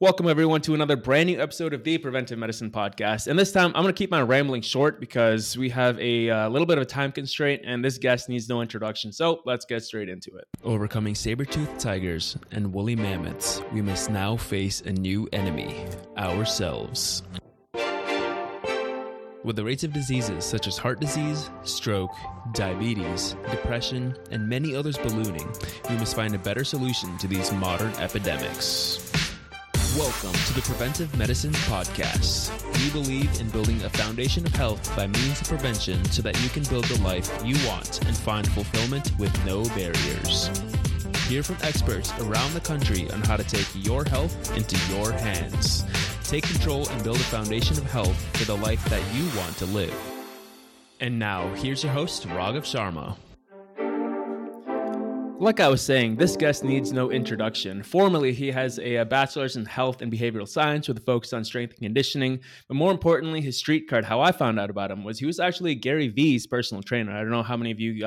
Welcome, everyone, to another brand new episode of the Preventive Medicine Podcast. And this time, I'm going to keep my rambling short because we have a little bit of a time constraint and this guest needs no introduction. So let's get straight into it. Overcoming saber-toothed tigers and woolly mammoths, we must now face a new enemy, ourselves. With the rates of diseases such as heart disease, stroke, diabetes, depression, and many others ballooning, we must find a better solution to these modern epidemics. Welcome to the Preventive Medicine Podcast. We believe in building a foundation of health by means of prevention so that you can build the life you want and find fulfillment with no barriers. Hear from experts around the country on how to take your health into your hands. Take control and build a foundation of health for the life that you want to live. And now, here's your host, Raghav Sharma. Like I was saying, this guest needs no introduction. Formerly, he has a bachelor's in health and behavioral science with a focus on strength and conditioning. But more importantly, his street card, how I found out about him, was he was actually Gary V's personal trainer. I don't know how many of you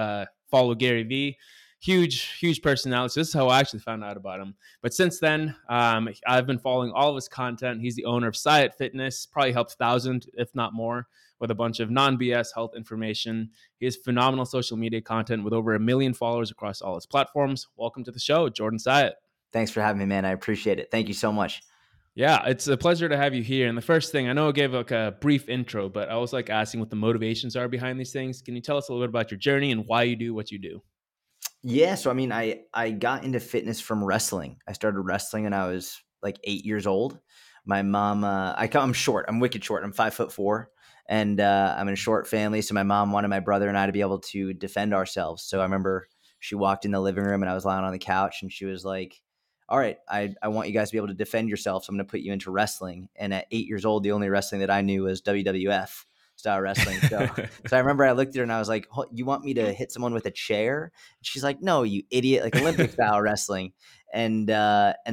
follow Gary V. Huge personality. So this is how I actually found out about him. But since then, I've been following all of his content. He's the owner of Syatt Fitness, probably helps thousands, if not more, with a bunch of non-BS health information. He has phenomenal social media content with over 1 million followers across all his platforms. Welcome to the show, Jordan Syatt. Thanks for having me, man. I appreciate it. Thank you so much. Yeah, it's a pleasure to have you here. And the first thing, I know I gave like a brief intro, but I was like asking what the motivations are behind these things. Can you tell us a little bit about your journey and why you do what you do? Yeah. So, I mean, I got into fitness from wrestling. I started wrestling when I was like 8 years old. My mom, I'm short. I'm wicked short. I'm 5'4". And I'm in a short family, so my mom wanted my brother and I to be able to defend ourselves. So I remember she walked in the living room and I was lying on the couch and she was like, all right, I want you guys to be able to defend yourself, so I'm going to put you into wrestling. And at 8 years old, the only wrestling that I knew was WWF style wrestling. So I remember I looked at her and I was like, you want me to hit someone with a chair? And she's like, no, you idiot, like Olympic style wrestling. And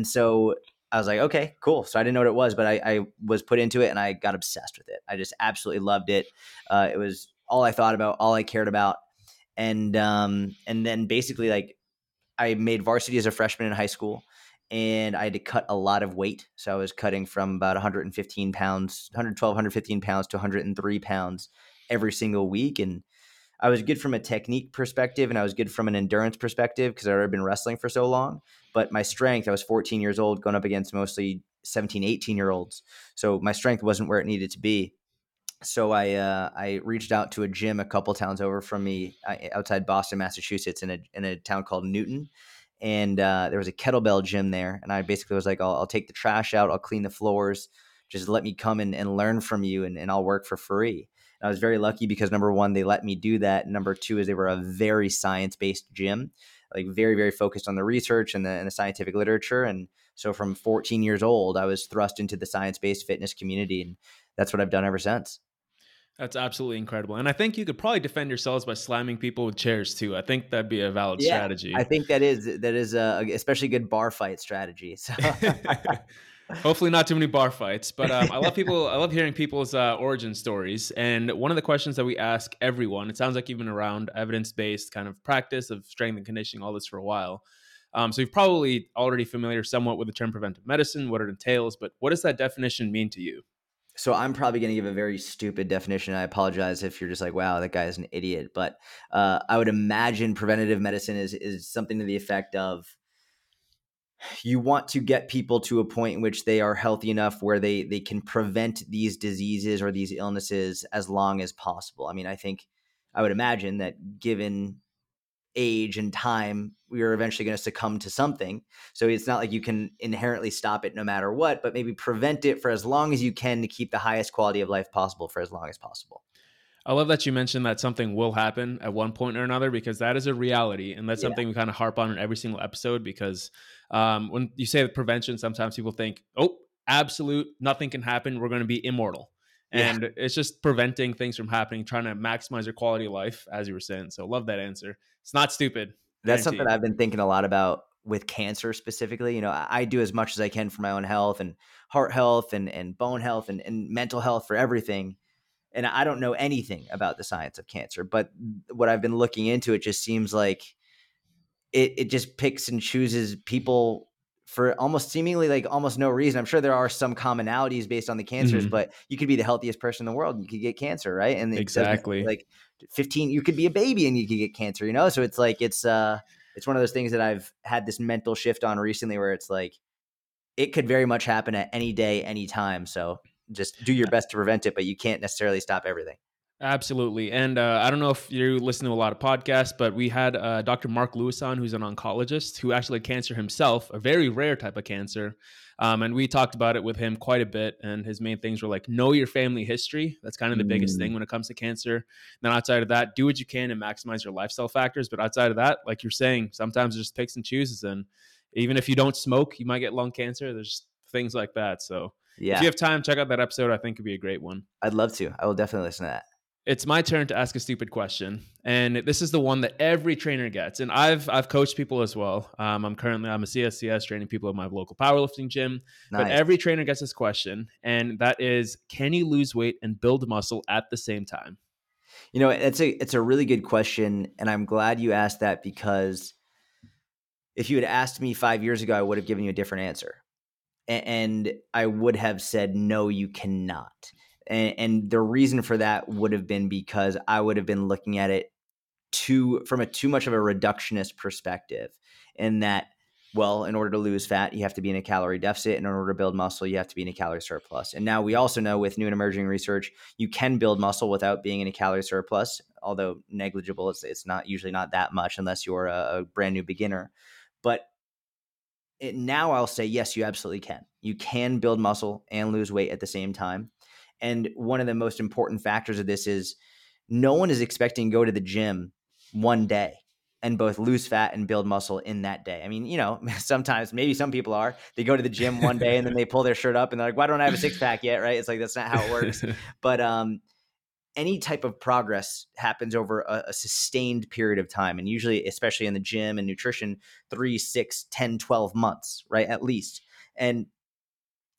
so I was like, okay, cool. So I didn't know what it was, but I was put into it and I got obsessed with it. I just absolutely loved it. It was all I thought about, all I cared about. And then basically like I made varsity as a freshman in high school and I had to cut a lot of weight. So I was cutting from about 115 pounds, 112, 115 pounds to 103 pounds every single week. And I was good from a technique perspective and I was good from an endurance perspective because I'd already been wrestling for so long. But my strength, I was 14 years old going up against mostly 17, 18-year-olds. So my strength wasn't where it needed to be. So I reached out to a gym a couple towns over from me outside Boston, Massachusetts, in a town called Newton. And there was a kettlebell gym there. And I basically was like, I'll take the trash out. I'll clean the floors. Just let me come and learn from you and I'll work for free. I was very lucky because number one, they let me do that. Number two is they were a very science-based gym, like very, very focused on the research and the scientific literature. And so from 14 years old, I was thrust into the science-based fitness community. And that's what I've done ever since. That's absolutely incredible. And I think you could probably defend yourselves by slamming people with chairs too. I think that'd be a valid strategy. I think that is a especially good bar fight strategy. So hopefully not too many bar fights, but I love hearing people's origin stories. And one of the questions that we ask everyone, it sounds like you've been around evidence-based kind of practice of strength and conditioning, all this for a while. So you've probably already familiar somewhat with the term preventive medicine, what it entails, but what does that definition mean to you? So I'm probably going to give a very stupid definition. I apologize if you're just like, wow, that guy is an idiot. But I would imagine preventative medicine is something to the effect of, you want to get people to a point in which they are healthy enough where they can prevent these diseases or these illnesses as long as possible. I mean, I think I would imagine that given age and time, we are eventually going to succumb to something. So it's not like you can inherently stop it no matter what, but maybe prevent it for as long as you can to keep the highest quality of life possible for as long as possible. I love that you mentioned that something will happen at one point or another, because that is a reality. And that's something we kind of harp on in every single episode, because when you say prevention, sometimes people think, oh, absolute, nothing can happen. We're going to be immortal. And it's just preventing things from happening, trying to maximize your quality of life, as you were saying. So love that answer. It's not stupid. That's something I've been thinking a lot about with cancer specifically. You know, I do as much as I can for my own health and heart health and bone health and mental health for everything. And I don't know anything about the science of cancer, but what I've been looking into, it just seems like it just picks and chooses people for almost seemingly like almost no reason. I'm sure there are some commonalities based on the cancers, but you could be the healthiest person in the world and you could get cancer, right? And exactly like 15, you could be a baby and you could get cancer, you know? So it's like, it's one of those things that I've had this mental shift on recently where it's like, it could very much happen at any day, any time. So just do your best to prevent it, but you can't necessarily stop everything. Absolutely. And I don't know if you listen to a lot of podcasts, but we had Dr. Mark Lewis on, who's an oncologist who actually had cancer himself, a very rare type of cancer. And we talked about it with him quite a bit. And his main things were like, know your family history. That's kind of the biggest thing when it comes to cancer. And then outside of that, do what you can to maximize your lifestyle factors. But outside of that, like you're saying, sometimes there's picks and chooses. And even if you don't smoke, you might get lung cancer. There's things like that. So if you have time, check out that episode. I think it'd be a great one. I'd love to. I will definitely listen to that. It's my turn to ask a stupid question. And this is the one that every trainer gets. And I've coached people as well. I'm a CSCS training people at my local powerlifting gym. Nice. But every trainer gets this question. And that is, can you lose weight and build muscle at the same time? You know, it's a really good question. And I'm glad you asked that, because if you had asked me 5 years ago, I would have given you a different answer. And I would have said, no, you cannot. And the reason for that would have been because I would have been looking at it from too much of a reductionist perspective, in that, well, in order to lose fat, you have to be in a calorie deficit. And in order to build muscle, you have to be in a calorie surplus. And now we also know with new and emerging research, you can build muscle without being in a calorie surplus, although negligible. It's not usually not that much unless you're a brand new beginner. But now I'll say, yes, you absolutely can. You can build muscle and lose weight at the same time. And one of the most important factors of this is no one is expecting to go to the gym one day and both lose fat and build muscle in that day. I mean, you know, sometimes maybe some people are, they go to the gym one day and then they pull their shirt up and they're like, why don't I have a six pack yet? Right. It's like, that's not how it works. But any type of progress happens over a sustained period of time. And usually, especially in the gym and nutrition, 3, 6, 10, 12 months, right? At least. And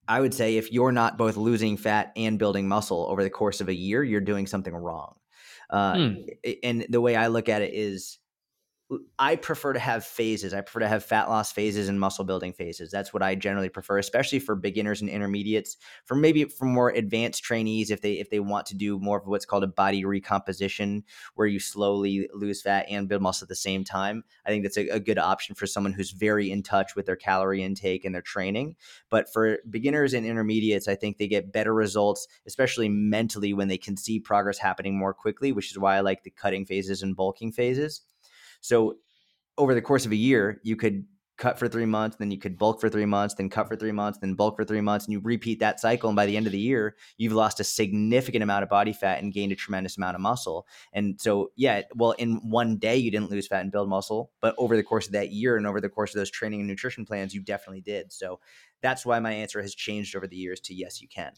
I would say if you're not both losing fat and building muscle over the course of a year, you're doing something wrong. And the way I look at it is I prefer to have phases. I prefer to have fat loss phases and muscle building phases. That's what I generally prefer, especially for beginners and intermediates. For more advanced trainees, if they want to do more of what's called a body recomposition, where you slowly lose fat and build muscle at the same time, I think that's a good option for someone who's very in touch with their calorie intake and their training. But for beginners and intermediates, I think they get better results, especially mentally, when they can see progress happening more quickly, which is why I like the cutting phases and bulking phases. So over the course of a year, you could cut for 3 months, then you could bulk for 3 months, then cut for 3 months, then bulk for 3 months, and you repeat that cycle. And by the end of the year, you've lost a significant amount of body fat and gained a tremendous amount of muscle. And so, in one day, you didn't lose fat and build muscle, but over the course of that year and over the course of those training and nutrition plans, you definitely did. So that's why my answer has changed over the years to yes, you can.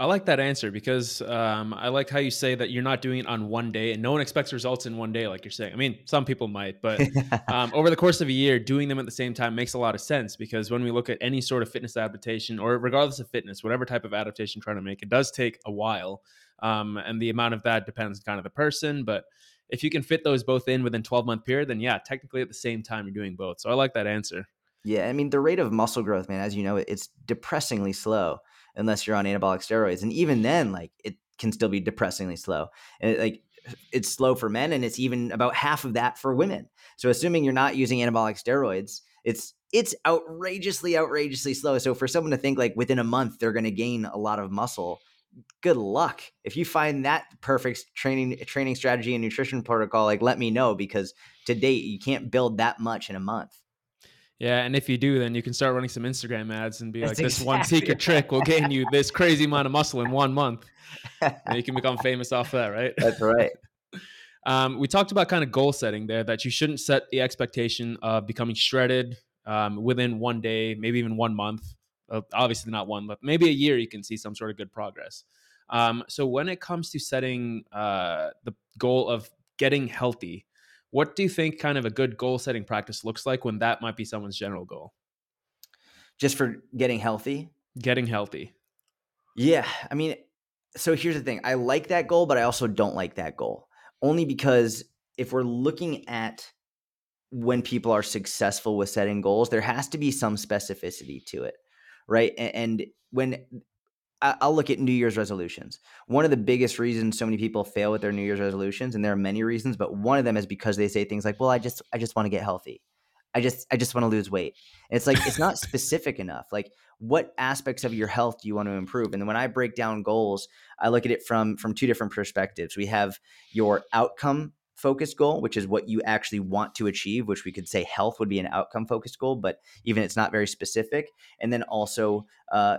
I like that answer because I like how you say that you're not doing it on one day, and no one expects results in one day, like you're saying. I mean, some people might, but over the course of a year, doing them at the same time makes a lot of sense, because when we look at any sort of fitness adaptation, or regardless of fitness, whatever type of adaptation you're trying to make, it does take a while. And the amount of that depends on kind of the person. But if you can fit those both in within a 12-month period, then yeah, technically at the same time, you're doing both. So I like that answer. Yeah. I mean, the rate of muscle growth, man, as you know, it's depressingly slow, unless you're on anabolic steroids. And even then, like, it can still be depressingly slow. And it's slow for men, and it's even about half of that for women. So assuming you're not using anabolic steroids, it's outrageously slow. So for someone to think like within a month, they're going to gain a lot of muscle, good luck. If you find that perfect training strategy and nutrition protocol, like, let me know, because to date, you can't build that much in a month. Yeah. And if you do, then you can start running some Instagram ads and be like, this one secret trick will gain you this crazy amount of muscle in 1 month. And you can become famous off that, right? That's right. We talked about kind of goal setting there, that you shouldn't set the expectation of becoming shredded within one day, maybe even 1 month. Obviously not 1 month, maybe a year you can see some sort of good progress. So when it comes to setting the goal of getting healthy, what do you think kind of a good goal setting practice looks like when that might be someone's general goal? Just for getting healthy? Getting healthy. Yeah. I mean, so here's the thing. I like that goal, but I also don't like that goal, only because if we're looking at when people are successful with setting goals, there has to be some specificity to it, right? And when I'll look at New Year's resolutions, one of the biggest reasons so many people fail with their New Year's resolutions, and there are many reasons, but one of them is because they say things like, well, I just want to get healthy. I just want to lose weight. And it's like, it's not specific enough. Like, what aspects of your health do you want to improve? And then when I break down goals, I look at it from two different perspectives. We have your outcome focused goal, which is what you actually want to achieve, which we could say health would be an outcome focused goal, but even it's not very specific. And then also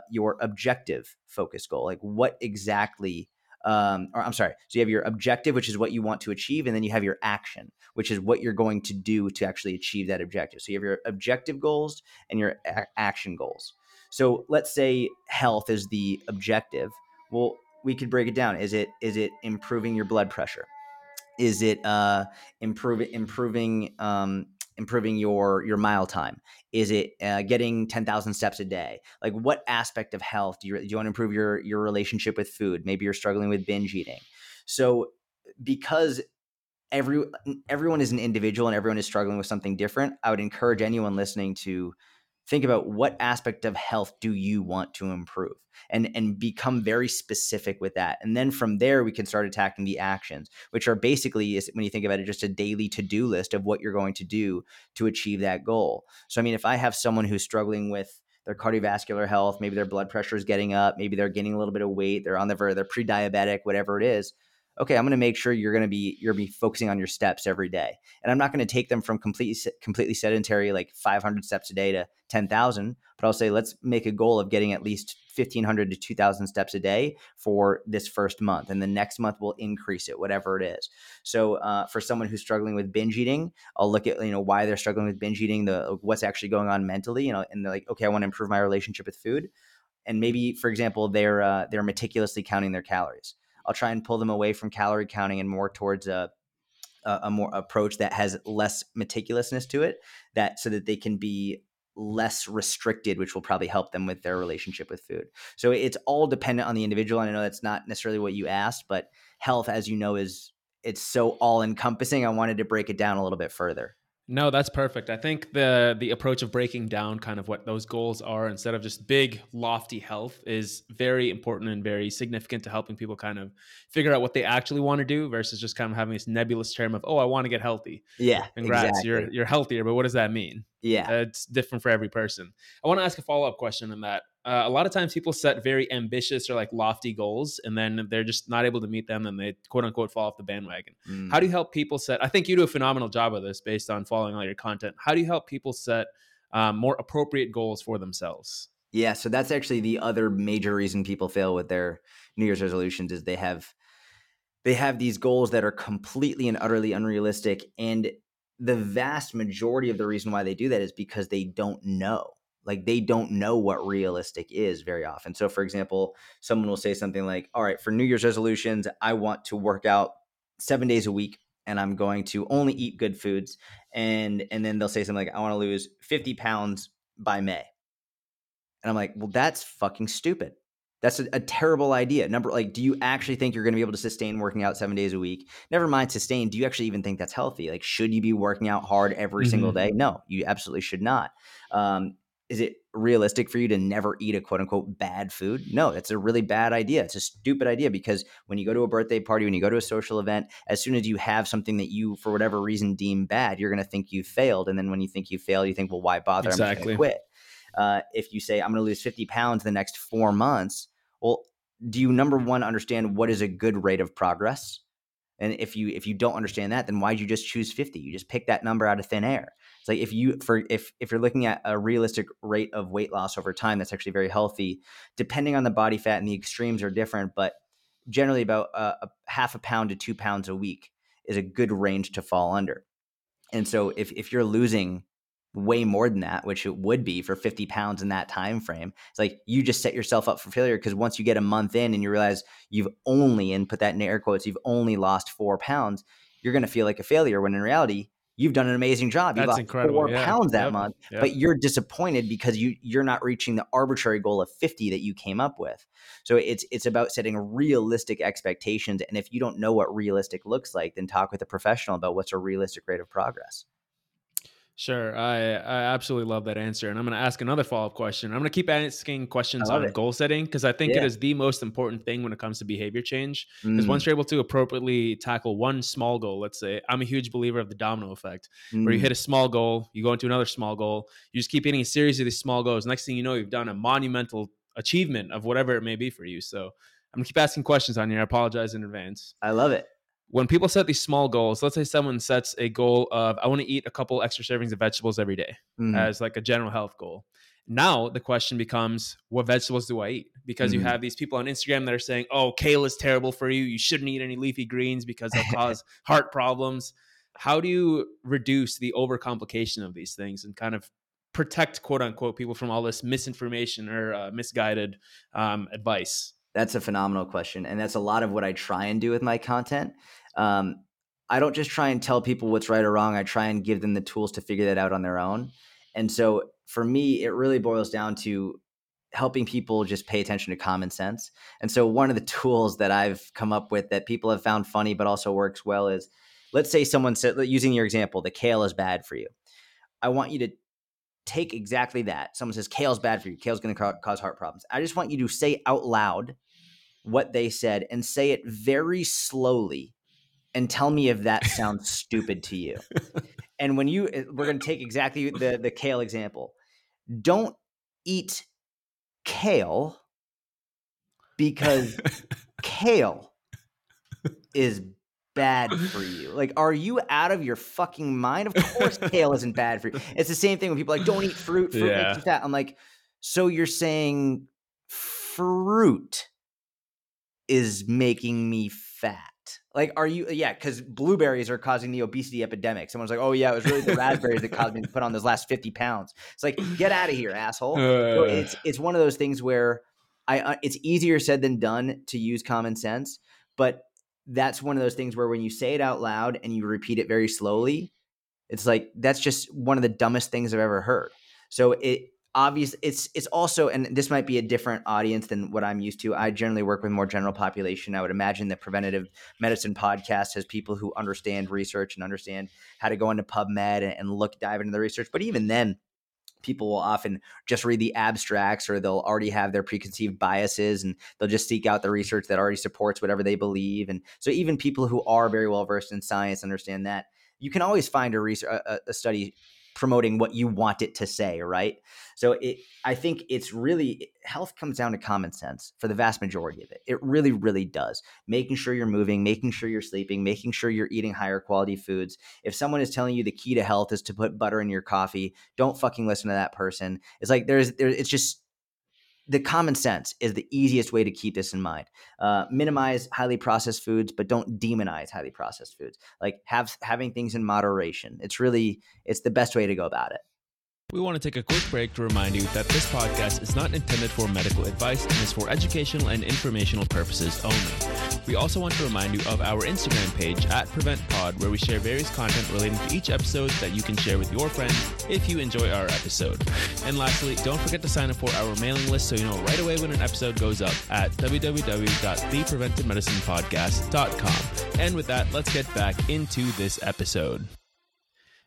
your objective focused goal, like what exactly, so you have your objective, which is what you want to achieve. And then you have your action, which is what you're going to do to actually achieve that objective. So you have your objective goals and your action goals. So let's say health is the objective. Well, we could break it down. Is it improving your blood pressure? Is it improving your mile time? Is it getting 10,000 steps a day? Like, what aspect of health do you want to improve your relationship with food? Maybe you're struggling with binge eating. So because everyone is an individual and everyone is struggling with something different, I would encourage anyone listening to think about what aspect of health do you want to improve and become very specific with that. And then from there, we can start attacking the actions, which are basically, when you think about it, just a daily to-do list of what you're going to do to achieve that goal. So, I mean, if I have someone who's struggling with their cardiovascular health, maybe their blood pressure is getting up, maybe they're gaining a little bit of weight, they're on the verge, they're pre-diabetic, whatever it is. Okay, I'm going to make sure you're going to be focusing on your steps every day. And I'm not going to take them from completely sedentary, like 500 steps a day to 10,000, but I'll say, let's make a goal of getting at least 1,500 to 2,000 steps a day for this first month. And the next month we'll increase it, whatever it is. So for someone who's struggling with binge eating, I'll look at, why they're struggling with binge eating, what's actually going on mentally, and they're like, okay, I want to improve my relationship with food. And maybe, for example, they're meticulously counting their calories. I'll try and pull them away from calorie counting and more towards a more approach that has less meticulousness to it, so that they can be less restricted, which will probably help them with their relationship with food. So it's all dependent on the individual. And I know that's not necessarily what you asked, but health, as you know, it's so all encompassing. I wanted to break it down a little bit further. No, that's perfect. I think the approach of breaking down kind of what those goals are instead of just big, lofty health is very important and very significant to helping people kind of figure out what they actually want to do versus just kind of having this nebulous term of, oh, I want to get healthy. Yeah, congrats, exactly. You're healthier, but what does that mean? Yeah, it's different for every person. I want to ask a follow-up question on that. A lot of times people set very ambitious or like lofty goals and then they're just not able to meet them and they quote unquote fall off the bandwagon. Mm. How do you help people set, I think you do a phenomenal job of this based on following all your content. How do you help people set more appropriate goals for themselves? Yeah. So that's actually the other major reason people fail with their New Year's resolutions is they have these goals that are completely and utterly unrealistic. And the vast majority of the reason why they do that is because they don't know. Like, they don't know what realistic is very often. So, for example, someone will say something like, all right, for New Year's resolutions, I want to work out 7 days a week and I'm going to only eat good foods. And then they'll say something like, I want to lose 50 pounds by May. And I'm like, well, that's fucking stupid. That's a terrible idea. Do you actually think you're going to be able to sustain working out 7 days a week? Never mind sustain. Do you actually even think that's healthy? Like, should you be working out hard every single day? No, you absolutely should not. Is it realistic for you to never eat a quote unquote bad food? No, that's a really bad idea. It's a stupid idea because when you go to a birthday party, when you go to a social event, as soon as you have something that you, for whatever reason, deem bad, you're going to think you failed. And then when you think you failed, you think, well, why bother? Exactly. I'm just going to quit. If you say, I'm going to lose 50 pounds the next 4 months, well, do you, number one, understand what is a good rate of progress? And if you don't understand that, then why'd you just choose 50? You just pick that number out of thin air. It's like if you're looking at a realistic rate of weight loss over time, that's actually very healthy. Depending on the body fat and the extremes are different, but generally about a half a pound to 2 pounds a week is a good range to fall under. And so if you're losing way more than that, which it would be for 50 pounds in that time frame, it's like you just set yourself up for failure because once you get a month in and you realize you've only, and put that in air quotes, you've only lost 4 pounds, you're going to feel like a failure when in reality, you've done an amazing job. You lost 4 pounds that month, but you're disappointed because you're not reaching the arbitrary goal of 50 that you came up with. So it's about setting realistic expectations. And if you don't know what realistic looks like, then talk with a professional about what's a realistic rate of progress. Sure. I absolutely love that answer. And I'm going to ask another follow-up question. I'm going to keep asking questions on goal setting, because I think it is the most important thing when it comes to behavior change. Because once you're able to appropriately tackle one small goal, let's say, I'm a huge believer of the domino effect, where you hit a small goal, you go into another small goal, you just keep hitting a series of these small goals. Next thing you know, you've done a monumental achievement of whatever it may be for you. So I'm going to keep asking questions on here. I apologize in advance. I love it. When people set these small goals, let's say someone sets a goal of, I want to eat a couple extra servings of vegetables every day as like a general health goal. Now the question becomes, what vegetables do I eat? Because you have these people on Instagram that are saying, oh, kale is terrible for you. You shouldn't eat any leafy greens because they'll cause heart problems. How do you reduce the overcomplication of these things and kind of protect, quote unquote, people from all this misinformation or misguided advice? That's a phenomenal question. And that's a lot of what I try and do with my content. I don't just try and tell people what's right or wrong. I try and give them the tools to figure that out on their own. And so for me, it really boils down to helping people just pay attention to common sense. And so one of the tools that I've come up with that people have found funny, but also works well is, let's say someone said, using your example, the kale is bad for you. I want you to take exactly that. Someone says, kale's bad for you. Kale's going to cause heart problems. I just want you to say out loud what they said and say it very slowly and tell me if that sounds stupid to you. And when you, we're going to take exactly the kale example. Don't eat kale because kale is bad for you. Like, are you out of your fucking mind? Of course kale isn't bad for you. It's the same thing when people are like, don't eat fruit. Fruit makes you fat. I'm like, so you're saying fruit is making me fat? Like, are you, because blueberries are causing the obesity epidemic. Someone's like, oh yeah, it was really the raspberries that caused me to put on those last 50 pounds. It's like, get out of here, asshole. So it's one of those things where it's easier said than done to use common sense, but that's one of those things where when you say it out loud and you repeat it very slowly, it's like, that's just one of the dumbest things I've ever heard. So it's also, and this might be a different audience than what I'm used to. I generally work with more general population. I would imagine that Preventive Medicine Podcast has people who understand research and understand how to go into PubMed and dive into the research. But even then, people will often just read the abstracts, or they'll already have their preconceived biases and they'll just seek out the research that already supports whatever they believe. And so even people who are very well versed in science understand that you can always find a study promoting what you want it to say, right? So I think it's really, health comes down to common sense for the vast majority of it. It really, really does. Making sure you're moving, making sure you're sleeping, making sure you're eating higher quality foods. If someone is telling you the key to health is to put butter in your coffee, don't fucking listen to that person. It's like, it's just, the common sense is the easiest way to keep this in mind. Minimize highly processed foods, but don't demonize highly processed foods. Like having things in moderation. It's the best way to go about it. We want to take a quick break to remind you that this podcast is not intended for medical advice and is for educational and informational purposes only. We also want to remind you of our Instagram page @PreventPod, where we share various content relating to each episode that you can share with your friends if you enjoy our episode. And lastly, don't forget to sign up for our mailing list so you know right away when an episode goes up at www.thepreventivemedicinepodcast.com. And with that, let's get back into this episode.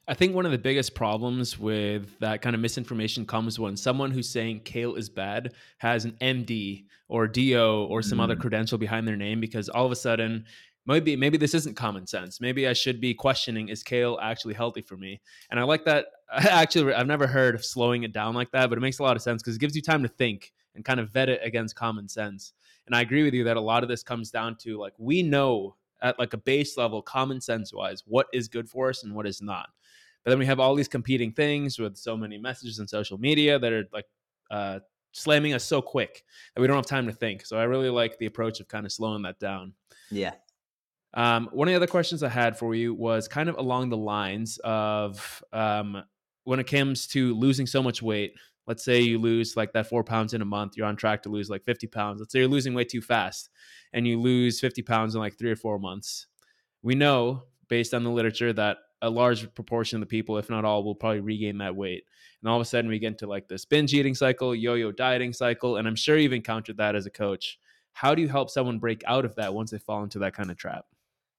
I think one of the biggest problems with that kind of misinformation comes when someone who's saying kale is bad has an MD or DO or some other credential behind their name, because all of a sudden, maybe this isn't common sense. Maybe I should be questioning, is kale actually healthy for me? And I like that. I've never heard of slowing it down like that, but it makes a lot of sense because it gives you time to think and kind of vet it against common sense. And I agree with you that a lot of this comes down to, like, we know at like a base level, common sense wise, what is good for us and what is not. But then we have all these competing things with so many messages on social media that are like slamming us so quick that we don't have time to think. So I really like the approach of kind of slowing that down. Yeah. One of the other questions I had for you was kind of along the lines of when it comes to losing so much weight. Let's say you lose like that 4 pounds in a month. You're on track to lose like 50 pounds. Let's say you're losing weight too fast and you lose 50 pounds in like 3 or 4 months. We know based on the literature that a large proportion of the people, if not all, will probably regain that weight. And all of a sudden we get into like this binge eating cycle, yo-yo dieting cycle. And I'm sure you've encountered that as a coach. How do you help someone break out of that once they fall into that kind of trap?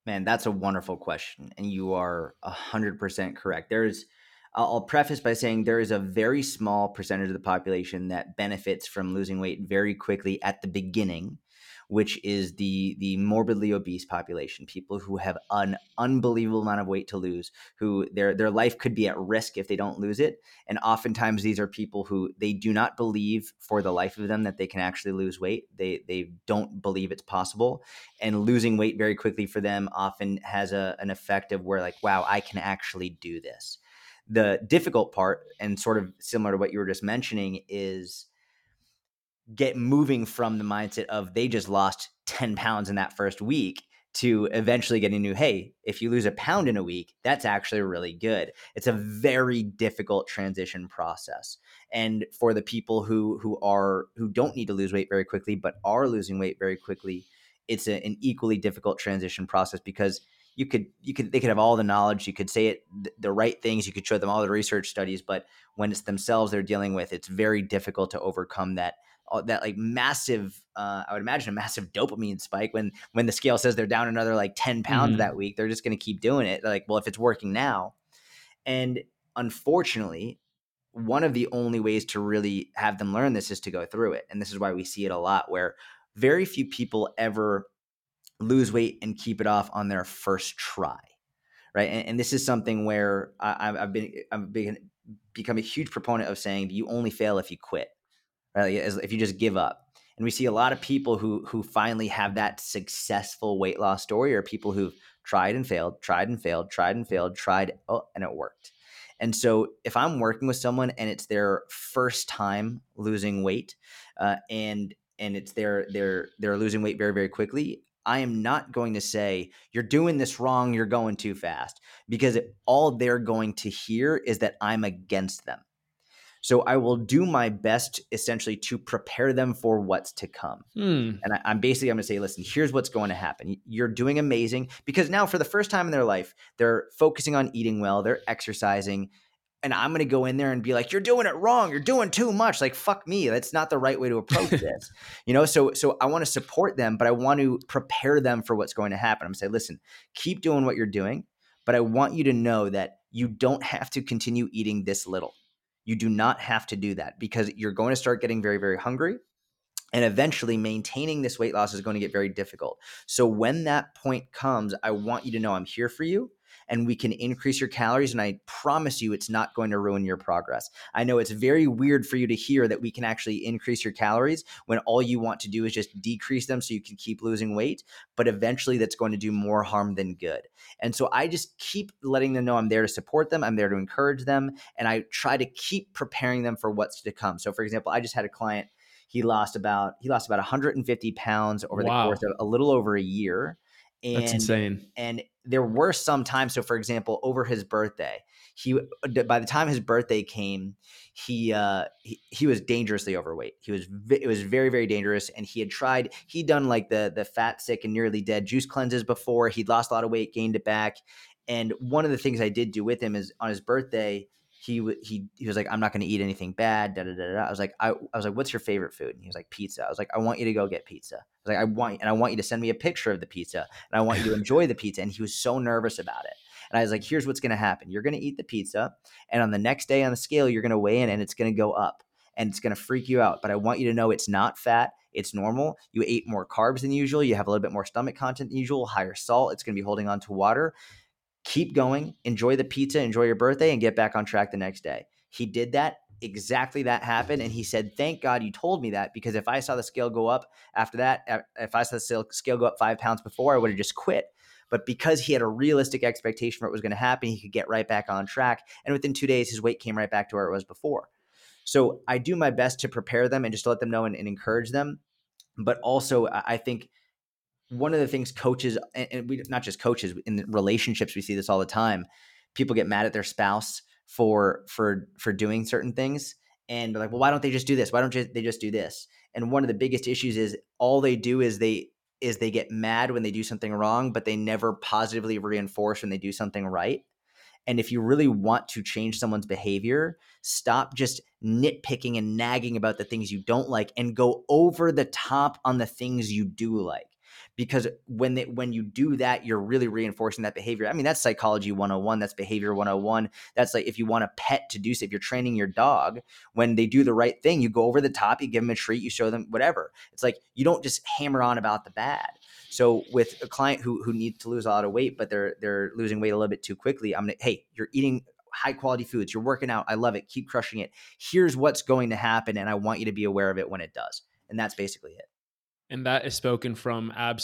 Man, that's a wonderful question. And you are 100% correct. There's I'll preface by saying there is a very small percentage of the population that benefits from losing weight very quickly at the beginning, which is the morbidly obese population, people who have an unbelievable amount of weight to lose, who their life could be at risk if they don't lose it. And oftentimes these are people who they do not believe for the life of them that they can actually lose weight. They don't believe it's possible. And losing weight very quickly for them often has an effect of where like, wow, I can actually do this. The difficult part, and sort of similar to what you were just mentioning, is get moving from the mindset of they just lost 10 pounds in that first week to eventually getting to, hey, if you lose a pound in a week, that's actually really good. It's a very difficult transition process. And for the people who don't need to lose weight very quickly, but are losing weight very quickly, it's an equally difficult transition process, because they could have all the knowledge, you could say the right things, you could show them all the research studies, but when it's themselves they're dealing with, it's very difficult to overcome that like massive, I would imagine a massive dopamine spike when the scale says they're down another like 10 pounds that week. They're just going to keep doing it. They're like, well, if it's working now. And unfortunately, one of the only ways to really have them learn this is to go through it. And this is why we see it a lot, where very few people ever lose weight and keep it off on their first try. Right. And this is something where I've become a huge proponent of saying you only fail if you quit. Right? If you just give up. And we see a lot of people who finally have that successful weight loss story are people who've tried and failed, oh, and it worked. And so if I'm working with someone and it's their first time losing weight, and it's they're losing weight very, very quickly, I am not going to say, you're doing this wrong, you're going too fast, because all they're going to hear is that I'm against them. So I will do my best essentially to prepare them for what's to come. And I'm going to say, listen, here's what's going to happen. You're doing amazing, because now for the first time in their life, they're focusing on eating well, they're exercising. And I'm going to go in there and be like, you're doing it wrong, you're doing too much. Like, fuck me. That's not the right way to approach this. So I want to support them, but I want to prepare them for what's going to happen. I'm going to say, listen, keep doing what you're doing, but I want you to know that you don't have to continue eating this little. You do not have to do that, because you're going to start getting very, very hungry. And eventually maintaining this weight loss is going to get very difficult. So when that point comes, I want you to know I'm here for you, and we can increase your calories. And I promise you, it's not going to ruin your progress. I know it's very weird for you to hear that we can actually increase your calories when all you want to do is just decrease them so you can keep losing weight. But eventually that's going to do more harm than good. And so I just keep letting them know I'm there to support them. I'm there to encourage them. And I try to keep preparing them for what's to come. So for example, I just had a client, he lost about 150 pounds over the course of a little over a year. That's insane. And there were some times, so for example, over his birthday, by the time his birthday came, he was dangerously overweight. It was very, very dangerous. And he'd done like the fat, sick and nearly dead juice cleanses before. He'd lost a lot of weight, gained it back. And one of the things I did do with him is on his birthday, he was like, I'm not going to eat anything bad. I was like, I was like, what's your favorite food? And he was like, pizza. I was like, I want you to go get pizza. I was like, I want you to send me a picture of the pizza, and I want you to enjoy the pizza. And he was so nervous about it. And I was like, here's what's going to happen. You're going to eat the pizza, and on the next day on the scale, you're going to weigh in, and it's going to go up, and it's going to freak you out. But I want you to know it's not fat. It's normal. You ate more carbs than usual. You have a little bit more stomach content than usual, higher salt. It's going to be holding on to water. Keep going, enjoy the pizza, enjoy your birthday, and get back on track the next day. He did that. Exactly that happened. And he said, thank God you told me that, because if I saw the scale go up after that, if I saw the scale go up 5 pounds before, I would have just quit. But because he had a realistic expectation for what was going to happen, he could get right back on track. And within 2 days, his weight came right back to where it was before. So I do my best to prepare them and just to let them know and encourage them. But also, I think one of the things coaches, and we not just coaches, in relationships, we see this all the time. People get mad at their spouse for doing certain things, and they're like, well, why don't they just do this? Why don't they just do this? And one of the biggest issues is all they do is they get mad when they do something wrong, but they never positively reinforce when they do something right. And if you really want to change someone's behavior, stop just nitpicking and nagging about the things you don't like, and go over the top on the things you do like. because when you do that, you're really reinforcing that behavior. I mean, that's psychology 101. That's behavior 101. That's like, if you want a pet to do so, if you're training your dog, when they do the right thing, you go over the top, you give them a treat, you show them whatever. It's like, you don't just hammer on about the bad. So with a client who needs to lose a lot of weight, but they're losing weight a little bit too quickly, I'm going to, hey, you're eating high quality foods, you're working out, I love it, keep crushing it. Here's what's going to happen, and I want you to be aware of it when it does. And that's basically it. And that is spoken from a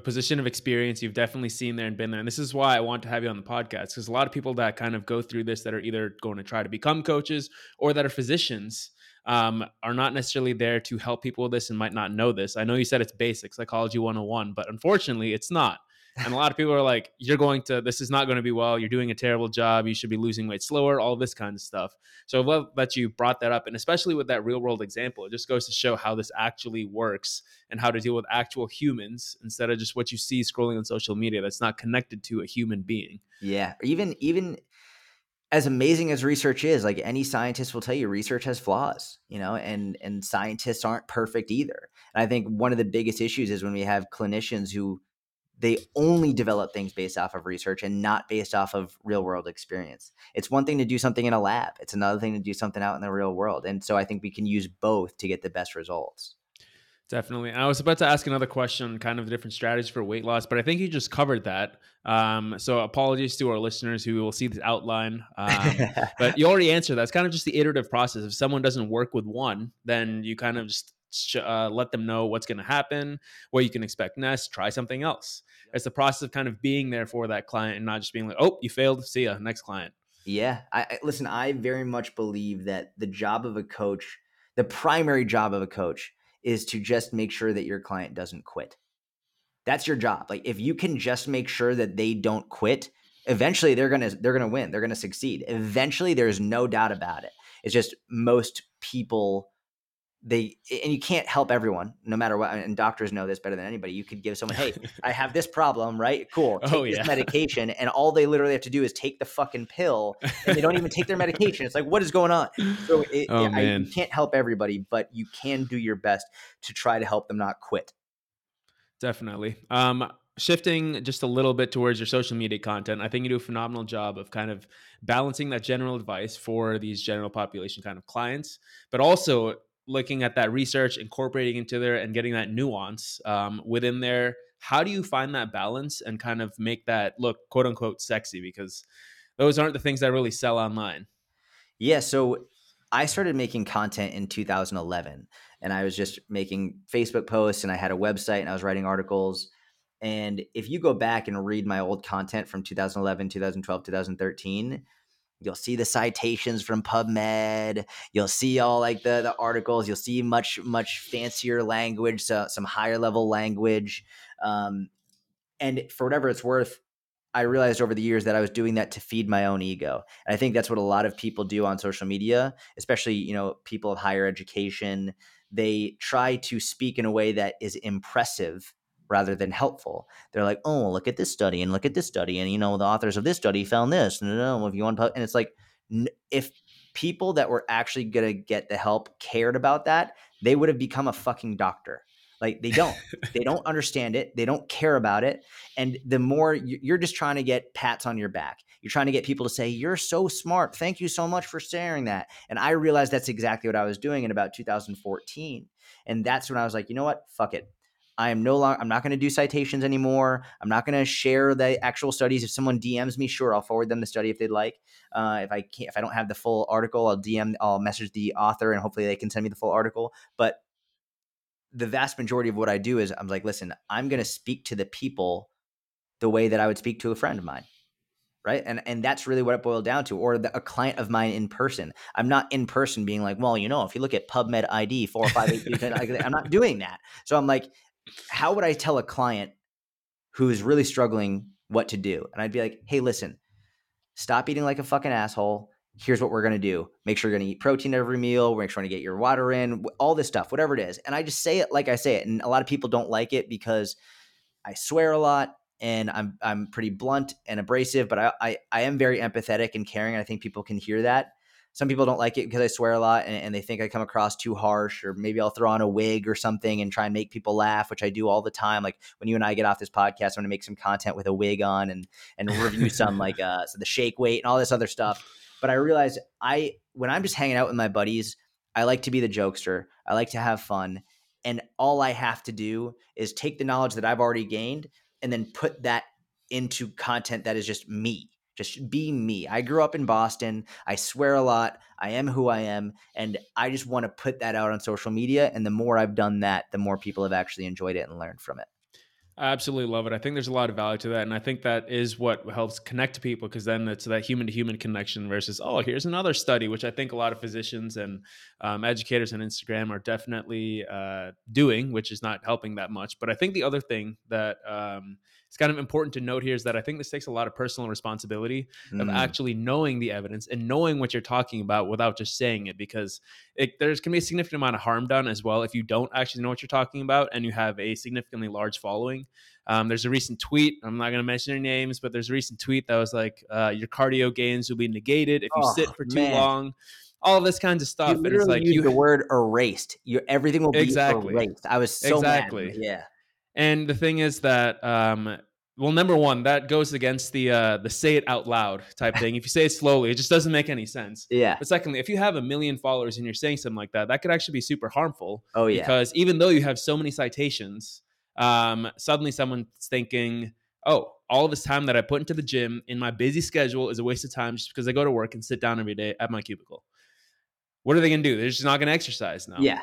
position of experience. You've definitely seen there and been there. And this is why I want to have you on the podcast, because a lot of people that kind of go through this, that are either going to try to become coaches or that are physicians, are not necessarily there to help people with this and might not know this. I know you said it's basic, psychology 101, but unfortunately it's not. And a lot of people are like, this is not going to be well, you're doing a terrible job, you should be losing weight slower, all this kind of stuff. So I love that you brought that up. And especially with that real world example, it just goes to show how this actually works and how to deal with actual humans instead of just what you see scrolling on social media that's not connected to a human being. Yeah. Even as amazing as research is, like any scientist will tell you, research has flaws, and scientists aren't perfect either. And I think one of the biggest issues is when we have clinicians who they only develop things based off of research and not based off of real world experience. It's one thing to do something in a lab. It's another thing to do something out in the real world. And so I think we can use both to get the best results. Definitely. I was about to ask another question, kind of the different strategies for weight loss, but I think you just covered that. So apologies to our listeners who will see this outline, but you already answered that. It's kind of just the iterative process. If someone doesn't work with one, then you kind of just let them know what's going to happen, what you can expect next, try something else. It's the process of kind of being there for that client and not just being like, oh, you failed, see ya, next client. Yeah. Listen, I very much believe that the primary job of a coach is to just make sure that your client doesn't quit. That's your job. Like, if you can just make sure that they don't quit, eventually they're going to win. They're going to succeed. Eventually, there's no doubt about it. It's just most people, and you can't help everyone no matter what. And doctors know this better than anybody. You could give someone, hey, I have this problem, right? Cool. Take this medication. And all they literally have to do is take the fucking pill, and they don't even take their medication. It's like, what is going on? So you can't help everybody, but you can do your best to try to help them not quit. Definitely. Shifting just a little bit towards your social media content, I think you do a phenomenal job of kind of balancing that general advice for these general population kind of clients, but also looking at that research, incorporating into there and getting that nuance within there. How do you find that balance and kind of make that look, quote unquote, sexy? Because those aren't the things that really sell online. Yeah. So I started making content in 2011, and I was just making Facebook posts, and I had a website, and I was writing articles. And if you go back and read my old content from 2011, 2012, 2013, you'll see the citations from PubMed. You'll see all like the articles. You'll see much, much fancier language, so some higher level language. And for whatever it's worth, I realized over the years that I was doing that to feed my own ego. And I think that's what a lot of people do on social media, especially, people of higher education. They try to speak in a way that is impressive rather than helpful. They're like, oh, look at this study and look at this study. And, the authors of this study found this. No, if you want to, and it's like, if people that were actually going to get the help cared about that, they would have become a fucking doctor. Like they don't understand it. They don't care about it. And the more you're just trying to get pats on your back, you're trying to get people to say, you're so smart, thank you so much for sharing that. And I realized that's exactly what I was doing in about 2014. And that's when I was like, you know what? Fuck it. I'm not going to do citations anymore. I'm not going to share the actual studies. If someone DMs me, sure, I'll forward them the study if they'd like. If I don't have the full article, I'll message the author, and hopefully they can send me the full article. But the vast majority of what I do is I'm like, listen, I'm going to speak to the people the way that I would speak to a friend of mine. Right. And that's really what it boiled down to, or a client of mine in person. I'm not in person being like, well, if you look at PubMed ID 458, I'm not doing that. So I'm like, how would I tell a client who is really struggling what to do? And I'd be like, hey, listen, stop eating like a fucking asshole. Here's what we're going to do. Make sure you're going to eat protein every meal. We're trying to get your water in, all this stuff, whatever it is. And I just say it like I say it. And a lot of people don't like it because I swear a lot, and I'm pretty blunt and abrasive, but I am very empathetic and caring. And I think people can hear that. Some people don't like it because I swear a lot and they think I come across too harsh, or maybe I'll throw on a wig or something and try and make people laugh, which I do all the time. Like when you and I get off this podcast, I'm going to make some content with a wig on and review some like so the shake weight and all this other stuff. But I realized when I'm just hanging out with my buddies, I like to be the jokester. I like to have fun. And all I have to do is take the knowledge that I've already gained and then put that into content that is just me. Just be me. I grew up in Boston. I swear a lot. I am who I am. And I just want to put that out on social media. And the more I've done that, the more people have actually enjoyed it and learned from it. I absolutely love it. I think there's a lot of value to that. And I think that is what helps connect people, because then it's that human to human connection versus, oh, here's another study, which I think a lot of physicians and educators on Instagram are definitely doing, which is not helping that much. But I think the other thing that it's kind of important to note here is that I think this takes a lot of personal responsibility of actually knowing the evidence and knowing what you're talking about without just saying it, because there's going to be a significant amount of harm done as well if you don't actually know what you're talking about and you have a significantly large following. There's a recent tweet, I'm not going to mention their names, but there's a recent tweet that was like, your cardio gains will be negated if you sit for too long. All this kinds of stuff. You literally and it's like used the word erased. Everything will be erased. I was so mad. Yeah. And the thing is that, well, number one, that goes against the say it out loud type thing. If you say it slowly, it just doesn't make any sense. Yeah. But secondly, if you have 1 million followers and you're saying something like that, that could actually be super harmful. Oh, yeah. Because even though you have so many citations, suddenly someone's thinking, oh, all this time that I put into the gym in my busy schedule is a waste of time just because I go to work and sit down every day at my cubicle. What are they going to do? They're just not going to exercise now. Yeah.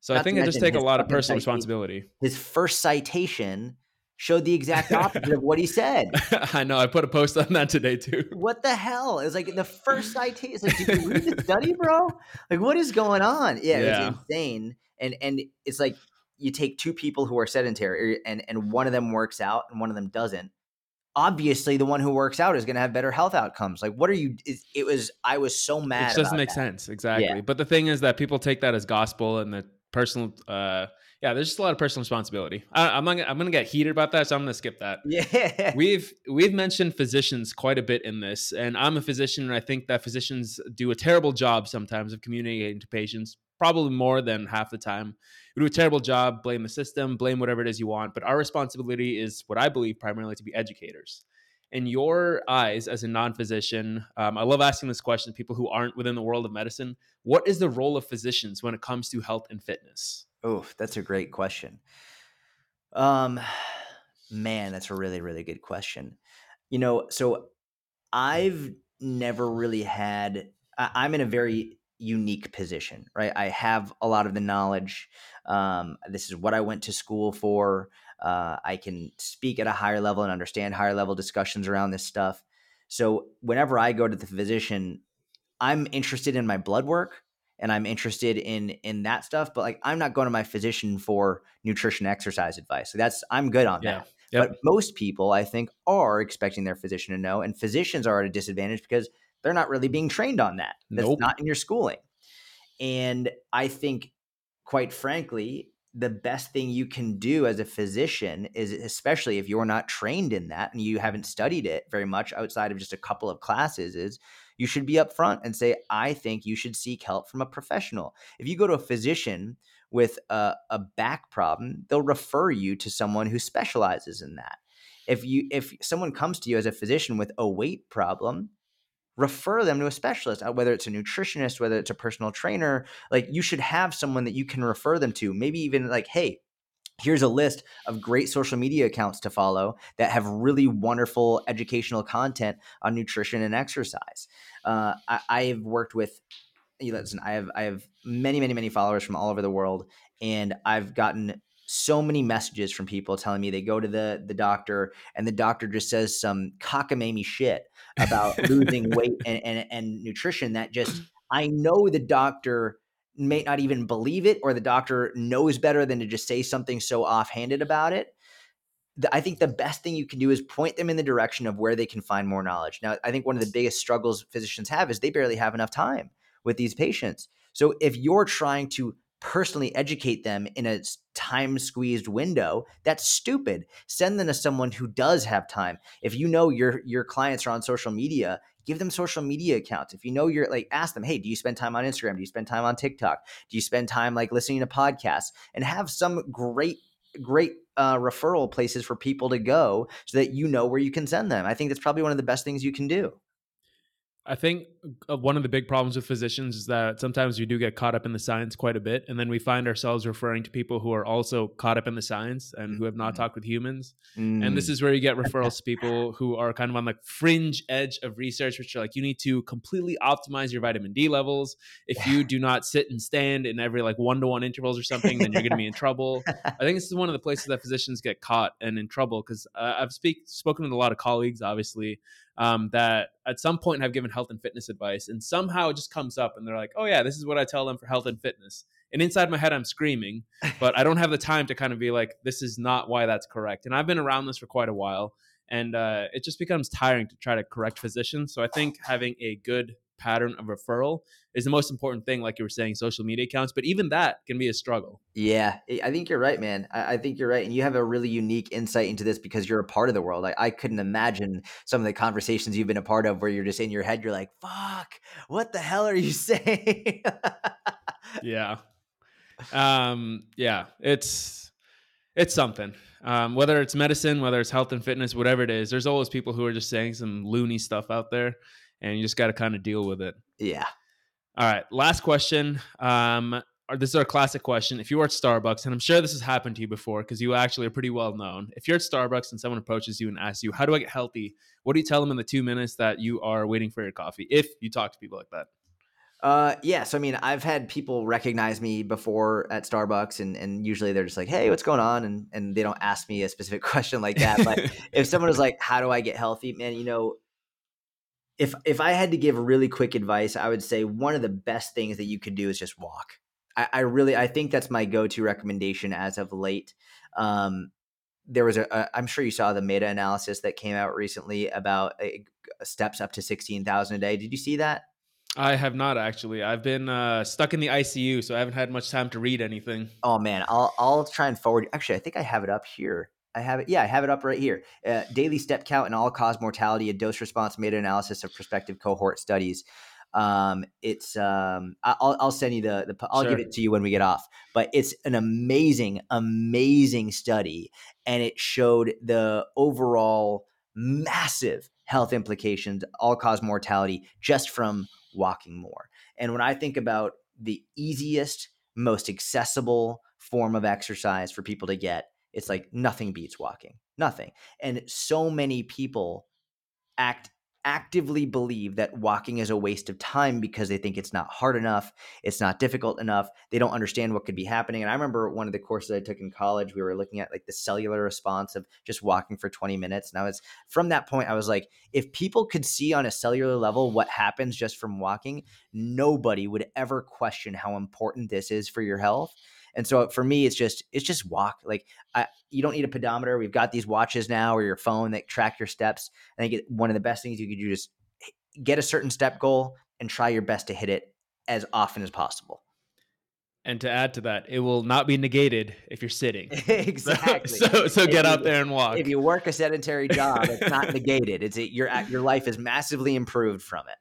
So I think it just takes a lot of personal responsibility. His first citation showed the exact opposite of what he said. I know. I put a post on that today too. What the hell? It was like the first citation. It's like, did you read the study, bro? Like, what is going on? Yeah. It's insane. And it's like you take two people who are sedentary and one of them works out and one of them doesn't. Obviously, the one who works out is going to have better health outcomes. Like, what are you? I was so mad. It doesn't make sense. Exactly. Yeah. But the thing is that people take that as gospel and that. Personal, there's just a lot of personal responsibility. I'm gonna get heated about that, so I'm gonna skip that. Yeah, we've mentioned physicians quite a bit in this, and I'm a physician, and I think that physicians do a terrible job sometimes of communicating to patients. Probably more than half the time, we do a terrible job. Blame the system, blame whatever it is you want, but our responsibility is what I believe primarily to be educators. In your eyes as a non-physician, I love asking this question to people who aren't within the world of medicine. What is the role of physicians when it comes to health and fitness? Oh, that's a great question. That's a really, really good question. You know, so I've never really had, I'm in a very unique position, right? I have a lot of the knowledge. This is what I went to school for. I can speak at a higher level and understand higher level discussions around this stuff. So whenever I go to the physician, I'm interested in my blood work and I'm interested in that stuff, but like, I'm not going to my physician for nutrition, exercise advice. So I'm good on that. Yep. But most people I think are expecting their physician to know, and physicians are at a disadvantage because they're not really being trained on that. That's not in your schooling. And I think quite frankly, the best thing you can do as a physician is, especially if you're not trained in that and you haven't studied it very much outside of just a couple of classes, is you should be upfront and say, I think you should seek help from a professional. If you go to a physician with a back problem, they'll refer you to someone who specializes in that. If someone comes to you as a physician with a weight problem, refer them to a specialist, whether it's a nutritionist, whether it's a personal trainer. Like, you should have someone that you can refer them to. Maybe even like, hey, here's a list of great social media accounts to follow that have really wonderful educational content on nutrition and exercise. I've worked with, I have many, many, many followers from all over the world, and I've gotten so many messages from people telling me they go to the doctor and the doctor just says some cockamamie shit about losing weight and nutrition that just, I know the doctor may not even believe it, or the doctor knows better than to just say something so offhanded about it. I think the best thing you can do is point them in the direction of where they can find more knowledge. Now, I think one of the biggest struggles physicians have is they barely have enough time with these patients. So if you're trying to personally educate them in a time squeezed window, that's stupid. Send them to someone who does have time. If you know your clients are on social media, Give them social media accounts. If you know you're like, ask them, hey, do you spend time on Instagram? Do you spend time on TikTok? Do you spend time like listening to podcasts? And have some great referral places for people to go so that you know where you can send them. I think that's probably one of the best things you can do. I think one of the big problems with physicians is that sometimes we do get caught up in the science quite a bit. And then we find ourselves referring to people who are also caught up in the science and who have not talked with humans. And this is where you get referrals to people who are kind of on the fringe edge of research, which are like, you need to completely optimize your vitamin D levels. If you do not sit and stand in every like one-to-one intervals or something, then you're going to be in trouble. I think this is one of the places that physicians get caught and in trouble, because I've spoken with a lot of colleagues, obviously, that at some point have given health and fitness advice, and somehow it just comes up and they're like, oh yeah, this is what I tell them for health and fitness. And inside my head, I'm screaming, but I don't have the time to kind of be like, this is not why that's correct. And I've been around this for quite a while, and it just becomes tiring to try to correct physicians. So I think having a good pattern of referral is the most important thing, like you were saying, social media accounts, but even that can be a struggle. Yeah, I think you're right, man. I think you're right. And you have a really unique insight into this because you're a part of the world. I couldn't imagine some of the conversations you've been a part of where you're just in your head, you're like, fuck, what the hell are you saying? Yeah. Yeah, it's something. Whether it's medicine, whether it's health and fitness, whatever it is, there's always people who are just saying some loony stuff out there. And you just got to kind of deal with it. Yeah. All right. Last question. This is our classic question. If you were at Starbucks, and I'm sure this has happened to you before because you actually are pretty well known. If you're at Starbucks and someone approaches you and asks you, how do I get healthy? What do you tell them in the 2 minutes that you are waiting for your coffee? If you talk to people like that. Yeah. So, I mean, I've had people recognize me before at Starbucks, and usually they're just like, hey, what's going on? And they don't ask me a specific question like that. But if someone was like, how do I get healthy? Man, you know, if I had to give really quick advice, I would say one of the best things that you could do is just walk. I think that's my go-to recommendation as of late. There was I'm sure you saw the meta-analysis that came out recently about steps up to 16,000 a day. Did you see that? I have not, actually. I've been stuck in the ICU, so I haven't had much time to read anything. Oh man, I'll try and forward. Actually, I think I have it up here. I have it up right here. Daily step count and all-cause mortality, a dose-response meta-analysis of prospective cohort studies. I'll send you I'll give it to you when we get off. But it's an amazing, amazing study, and it showed the overall massive health implications, all-cause mortality, just from walking more. And when I think about the easiest, most accessible form of exercise for people to get, it's like nothing beats walking, nothing. And so many people actively believe that walking is a waste of time because they think it's not hard enough, it's not difficult enough, they don't understand what could be happening. And I remember one of the courses I took in college, we were looking at like the cellular response of just walking for 20 minutes. And from that point, I was like, if people could see on a cellular level what happens just from walking, nobody would ever question how important this is for your health. And so for me, it's just walk. Like you don't need a pedometer. We've got these watches now or your phone that track your steps. I think one of the best things you could do is get a certain step goal and try your best to hit it as often as possible. And to add to that, it will not be negated if you're sitting. Exactly. So get out there and walk. If you work a sedentary job, it's not negated. Your life is massively improved from it.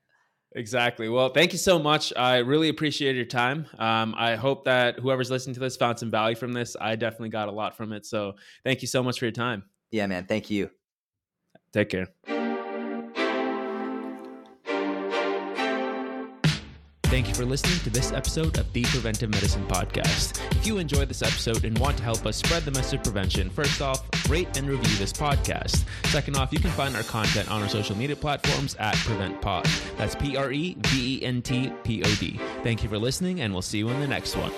Exactly. Well, thank you so much. I really appreciate your time. I hope that whoever's listening to this found some value from this. I definitely got a lot from it. So thank you so much for your time. Yeah, man. Thank you. Take care. Thank you for listening to this episode of the Preventive Medicine Podcast. If you enjoyed this episode and want to help us spread the message of prevention, first off, rate and review this podcast. Second off, you can find our content on our social media platforms at PreventPod. That's PREVENTPOD. Thank you for listening, and we'll see you in the next one.